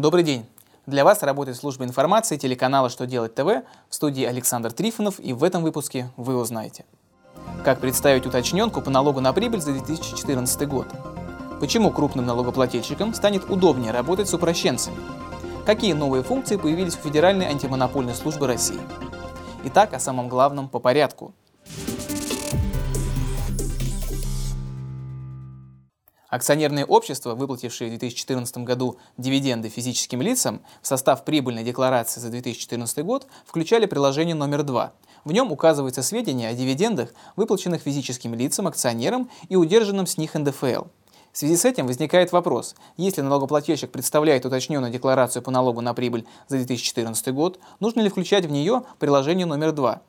Добрый день! Для вас работает служба информации телеканала «Что делать ТВ», в студии Александр Трифонов, и в этом выпуске вы узнаете: как представить уточненку по налогу на прибыль за 2014 год, почему крупным налогоплательщикам станет удобнее работать с упрощенцами, какие новые функции появились у Федеральной антимонопольной службы России. Итак, о самом главном по порядку. Акционерные общества, выплатившие в 2014 году дивиденды физическим лицам, в состав прибыльной декларации за 2014 год включали приложение номер 2. В нем указываются сведения о дивидендах, выплаченных физическим лицам, акционерам и удержанном с них НДФЛ. В связи с этим возникает вопрос: если налогоплательщик представляет уточненную декларацию по налогу на прибыль за 2014 год, нужно ли включать в нее приложение номер 2?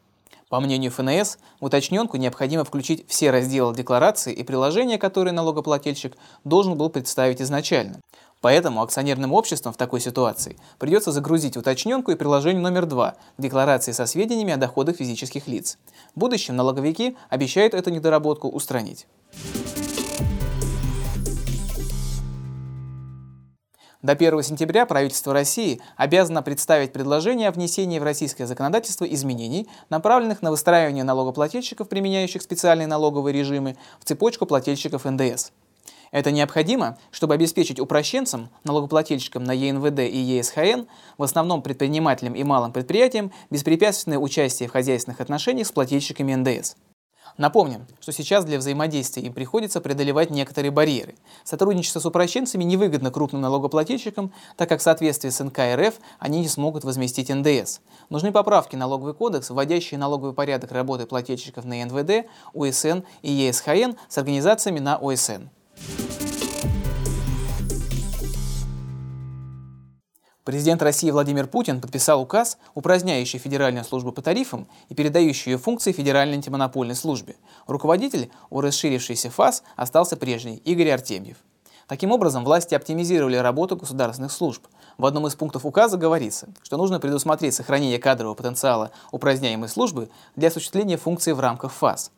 По мнению ФНС, в уточненку необходимо включить все разделы декларации и приложения, которые налогоплательщик должен был представить изначально. Поэтому акционерным обществам в такой ситуации придется загрузить уточненку и приложение номер 2 к декларации со сведениями о доходах физических лиц. В будущем налоговики обещают эту недоработку устранить. До 1 сентября правительство России обязано представить предложение о внесении в российское законодательство изменений, направленных на выстраивание налогоплательщиков, применяющих специальные налоговые режимы, в цепочку плательщиков НДС. Это необходимо, чтобы обеспечить упрощенцам, налогоплательщикам на ЕНВД и ЕСХН, в основном предпринимателям и малым предприятиям, беспрепятственное участие в хозяйственных отношениях с плательщиками НДС. Напомним, что сейчас для взаимодействия им приходится преодолевать некоторые барьеры. Сотрудничество с упрощенцами невыгодно крупным налогоплательщикам, так как в соответствии с НК РФ они не смогут возместить НДС. Нужны поправки в налоговый кодекс, вводящие налоговый порядок работы плательщиков на НВД, УСН и ЕСХН с организациями на ОСН. Президент России Владимир Путин подписал указ, упраздняющий Федеральную службу по тарифам и передающий ее функции Федеральной антимонопольной службе. Руководитель у расширившейся ФАС остался прежний – Игорь Артемьев. Таким образом, власти оптимизировали работу государственных служб. В одном из пунктов указа говорится, что нужно предусмотреть сохранение кадрового потенциала упраздняемой службы для осуществления функций в рамках ФАС.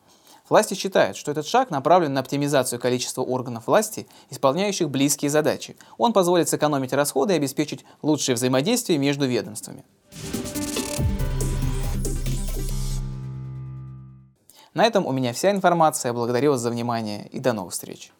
Власти считают, что этот шаг направлен на оптимизацию количества органов власти, исполняющих близкие задачи. Он позволит сэкономить расходы и обеспечить лучшее взаимодействие между ведомствами. На этом у меня вся информация. Благодарю вас за внимание и до новых встреч.